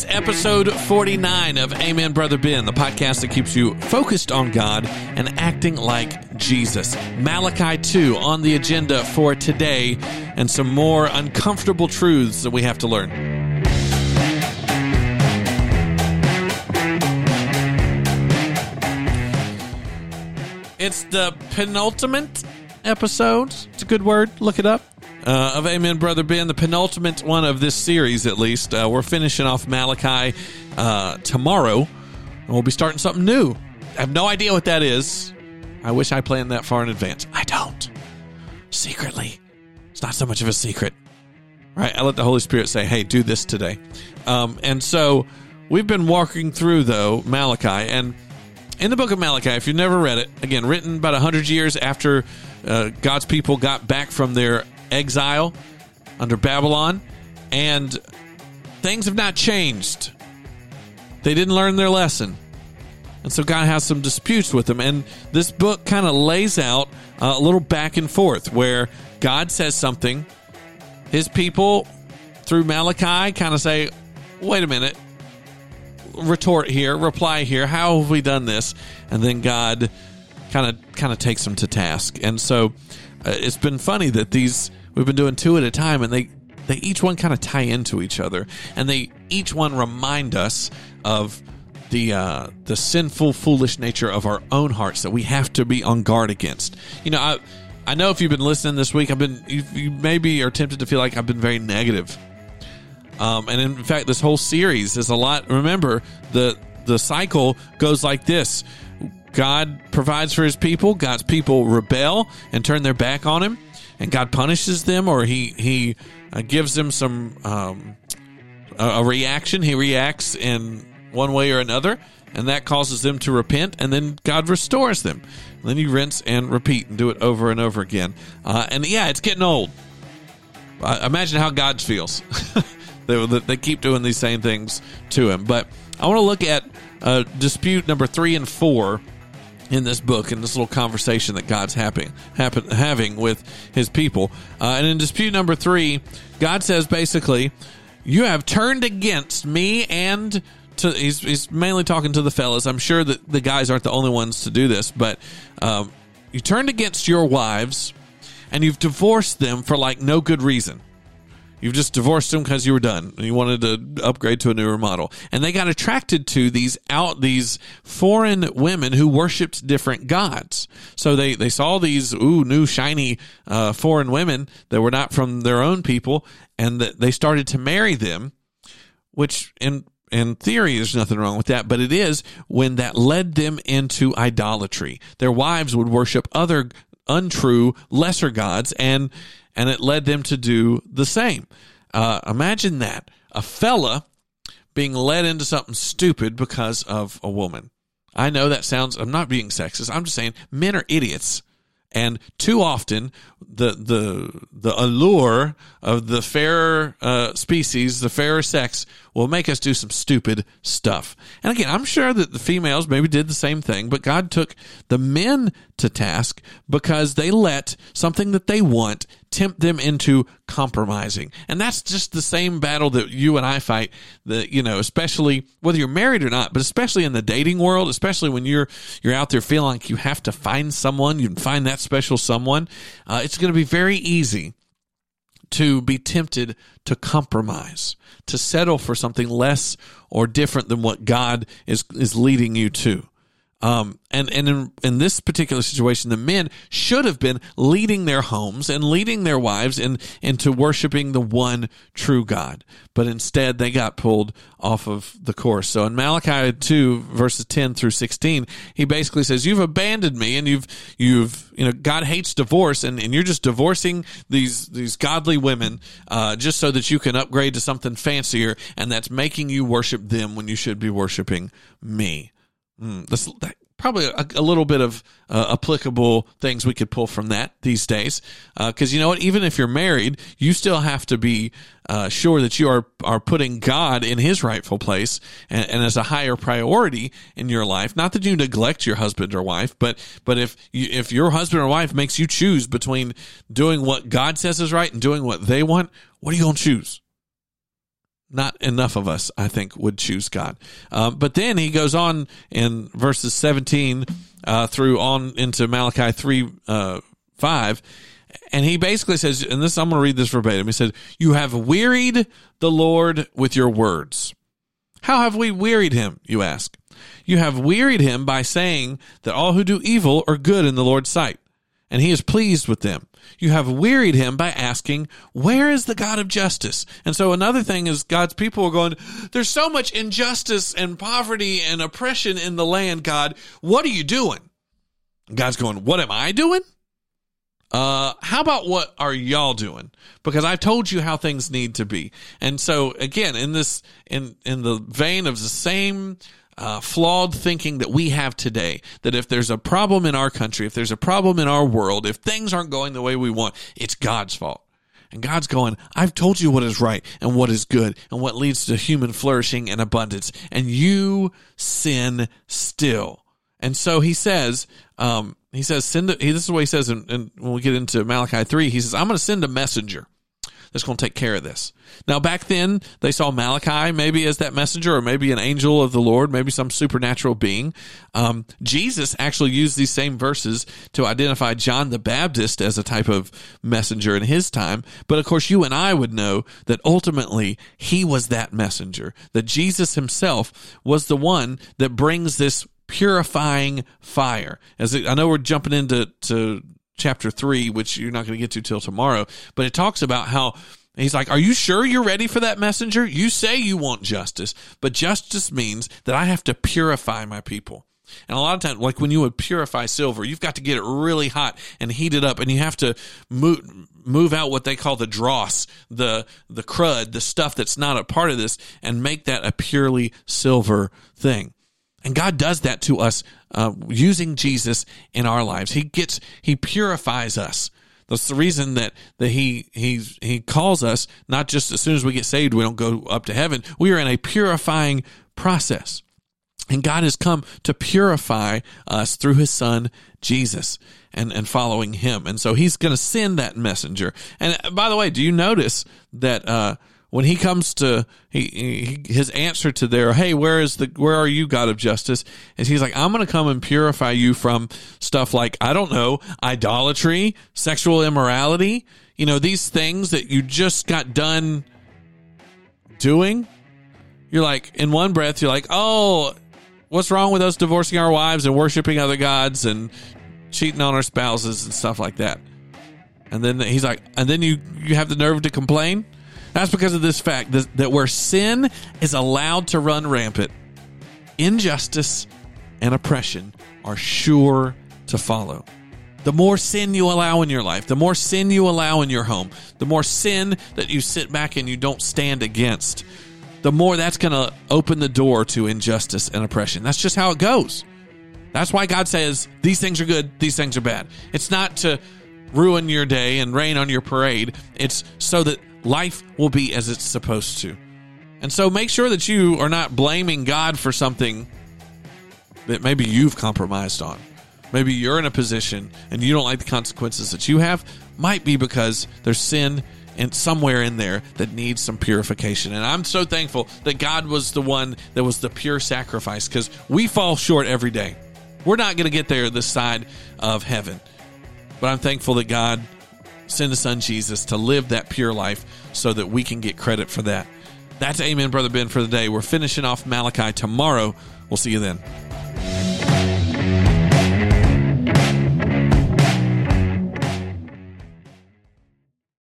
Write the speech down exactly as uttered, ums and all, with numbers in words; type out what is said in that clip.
It's episode forty-nine of Amen, Brother Ben, the podcast that keeps you focused on God and acting like Jesus. Malachi two on the agenda for today, and some more uncomfortable truths that we have to learn. It's the penultimate episode. It's a good word. Look it up. Uh, of Amen, Brother Ben, the penultimate one of this series, at least. Uh, we're finishing off Malachi uh, tomorrow, and we'll be starting something new. I have no idea what that is. I wish I planned that far in advance. I don't. Secretly. It's not so much of a secret. Right? I let the Holy Spirit say, hey, do this today. Um, and so we've been walking through, though, Malachi, and in the book of Malachi, if you've never read it, again, written about one hundred years after uh, God's people got back from their exile under Babylon, and things have not changed. They didn't learn their lesson. And so God has some disputes with them. And this book kind of lays out uh, a little back and forth where God says something. His people, through Malachi, kind of say, wait a minute. Retort here, reply here. How have we done this? And then God kind of kind of takes them to task. And so uh, it's been funny that these we've been doing two at a time, and they they each one kind of tie into each other, and they each one remind us of the uh, the sinful, foolish nature of our own hearts that we have to be on guard against. You know, I I know if you've been listening this week, I've been you, you maybe are tempted to feel like I've been very negative. Um, and in fact, this whole series is a lot. Remember, the the cycle goes like this. God provides for his people. God's people rebel and turn their back on him. And God punishes them, or he, he uh, gives them some um, a, a reaction. He reacts in one way or another, and that causes them to repent. And then God restores them. And then you rinse and repeat and do it over and over again. Uh, and yeah, it's getting old. Uh, imagine how God feels. They, they keep doing these same things to him. But I want to look at uh, dispute number three and four in this book, in this little conversation that God's having, happen, having with his people. Uh, and in dispute number three, God says basically, you have turned against me and to, he's, he's mainly talking to the fellas. I'm sure that the guys aren't the only ones to do this, but um, you turned against your wives and you've divorced them for like no good reason. You've just divorced them because you were done and you wanted to upgrade to a newer model. And they got attracted to these out these foreign women who worshipped different gods. So they, they saw these ooh new shiny uh, foreign women that were not from their own people, and that they started to marry them, which in in theory there's nothing wrong with that, but it is when that led them into idolatry. Their wives would worship other untrue lesser gods, and and it led them to do the same. Uh, imagine that. A fella being led into something stupid because of a woman. I know that sounds, I'm not being sexist. I'm just saying men are idiots. And too often the the the allure of the fairer uh, species, the fairer sex, will make us do some stupid stuff. And again, I'm sure that the females maybe did the same thing, but God took the men to task because they let something that they want tempt them into compromising. And that's just the same battle that you and I fight, that, you know, especially whether you're married or not, but especially in the dating world, especially when you're you're out there feeling like you have to find someone, you can find that special someone, uh, it's going to be very easy to be tempted to compromise, to settle for something less or different than what God is is leading you to. Um, and, and in, in this particular situation, the men should have been leading their homes and leading their wives in, into worshiping the one true God. But instead, they got pulled off of the course. So in Malachi two, verses ten through sixteen, he basically says, you've abandoned me, and you've, you've, you know, God hates divorce, and, and you're just divorcing these, these godly women, uh, just so that you can upgrade to something fancier, and that's making you worship them when you should be worshiping me. Mm, that's probably a, a little bit of uh, applicable things we could pull from that these days, because uh, you know what? Even if you're married, you still have to be uh, sure that you are are putting God in his rightful place and, and as a higher priority in your life. Not that you neglect your husband or wife, but but if you, if your husband or wife makes you choose between doing what God says is right and doing what they want, what are you going to choose? not enough of us, I think, would choose God. Uh, but then he goes on in verses seventeen uh, through on into Malachi three, uh, five, and he basically says, and this I'm going to read this verbatim, he said, "You have wearied the Lord with your words." How have we wearied him, you ask? You have wearied him by saying that all who do evil are good in the Lord's sight, and he is pleased with them. You have wearied him by asking, where is the God of justice? And so another thing is God's people are going, there's so much injustice and poverty and oppression in the land, God. What are you doing? God's going, what am I doing? Uh, how about what are y'all doing? Because I've told you how things need to be. And so again, in this, in, in the vein of the same Uh, flawed thinking that we have today, that if there's a problem in our country, if there's a problem in our world, if things aren't going the way we want, it's God's fault. And God's going, I've told you what is right and what is good and what leads to human flourishing and abundance, and you sin still. And so he says, um, he says, send. A, this is what he says, in, in, when we get into Malachi three, he says, I'm going to send a messenger that's going to take care of this. Now, back then, they saw Malachi maybe as that messenger, or maybe an angel of the Lord, maybe some supernatural being. Um, Jesus actually used these same verses to identify John the Baptist as a type of messenger in his time. But, of course, you and I would know that ultimately he was that messenger, that Jesus himself was the one that brings this purifying fire. As I know we're jumping into to chapter three, which you're not going to get to till tomorrow, but it talks about how he's like, are you sure you're ready for that messenger? You say you want justice, but justice means that I have to purify my people. And a lot of times, like when you would purify silver, you've got to get it really hot and heat it up, and you have to move, move out what they call the dross, the the crud, the stuff that's not a part of this, and make that a purely silver thing. And God does that to us uh, using Jesus in our lives. He gets, he purifies us. That's the reason that, that he, he, he calls us, not just as soon as we get saved, we don't go up to heaven. We are in a purifying process. And God has come to purify us through his son, Jesus, and, and following him. And so he's going to send that messenger. And by the way, do you notice that, uh, when he comes to he, he, his answer to their, hey, where is the where are you, God of justice? Is he's like, I'm going to come and purify you from stuff like, I don't know, idolatry, sexual immorality, you know, these things that you just got done doing. You're like, in one breath, you're like, oh, what's wrong with us divorcing our wives and worshiping other gods and cheating on our spouses and stuff like that? And then he's like, and then you, you have the nerve to complain? That's because of this fact that, that where sin is allowed to run rampant, injustice and oppression are sure to follow. The more sin you allow in your life, the more sin you allow in your home, the more sin that you sit back and you don't stand against, the more that's going to open the door to injustice and oppression. That's just how it goes. That's why God says, these things are good, these things are bad. It's not to ruin your day and rain on your parade. It's so that life will be as it's supposed to. And so make sure that you are not blaming God for something that maybe you've compromised on. Maybe you're in a position and you don't like the consequences that you have. Might be because there's sin and somewhere in there that needs some purification. And I'm so thankful that God was the one that was the pure sacrifice, because we fall short every day. We're not going to get there this side of heaven. But I'm thankful that God send his son Jesus to live that pure life so that we can get credit for that. That's Amen, Brother Ben, for the day. We're finishing off Malachi tomorrow. We'll see you then.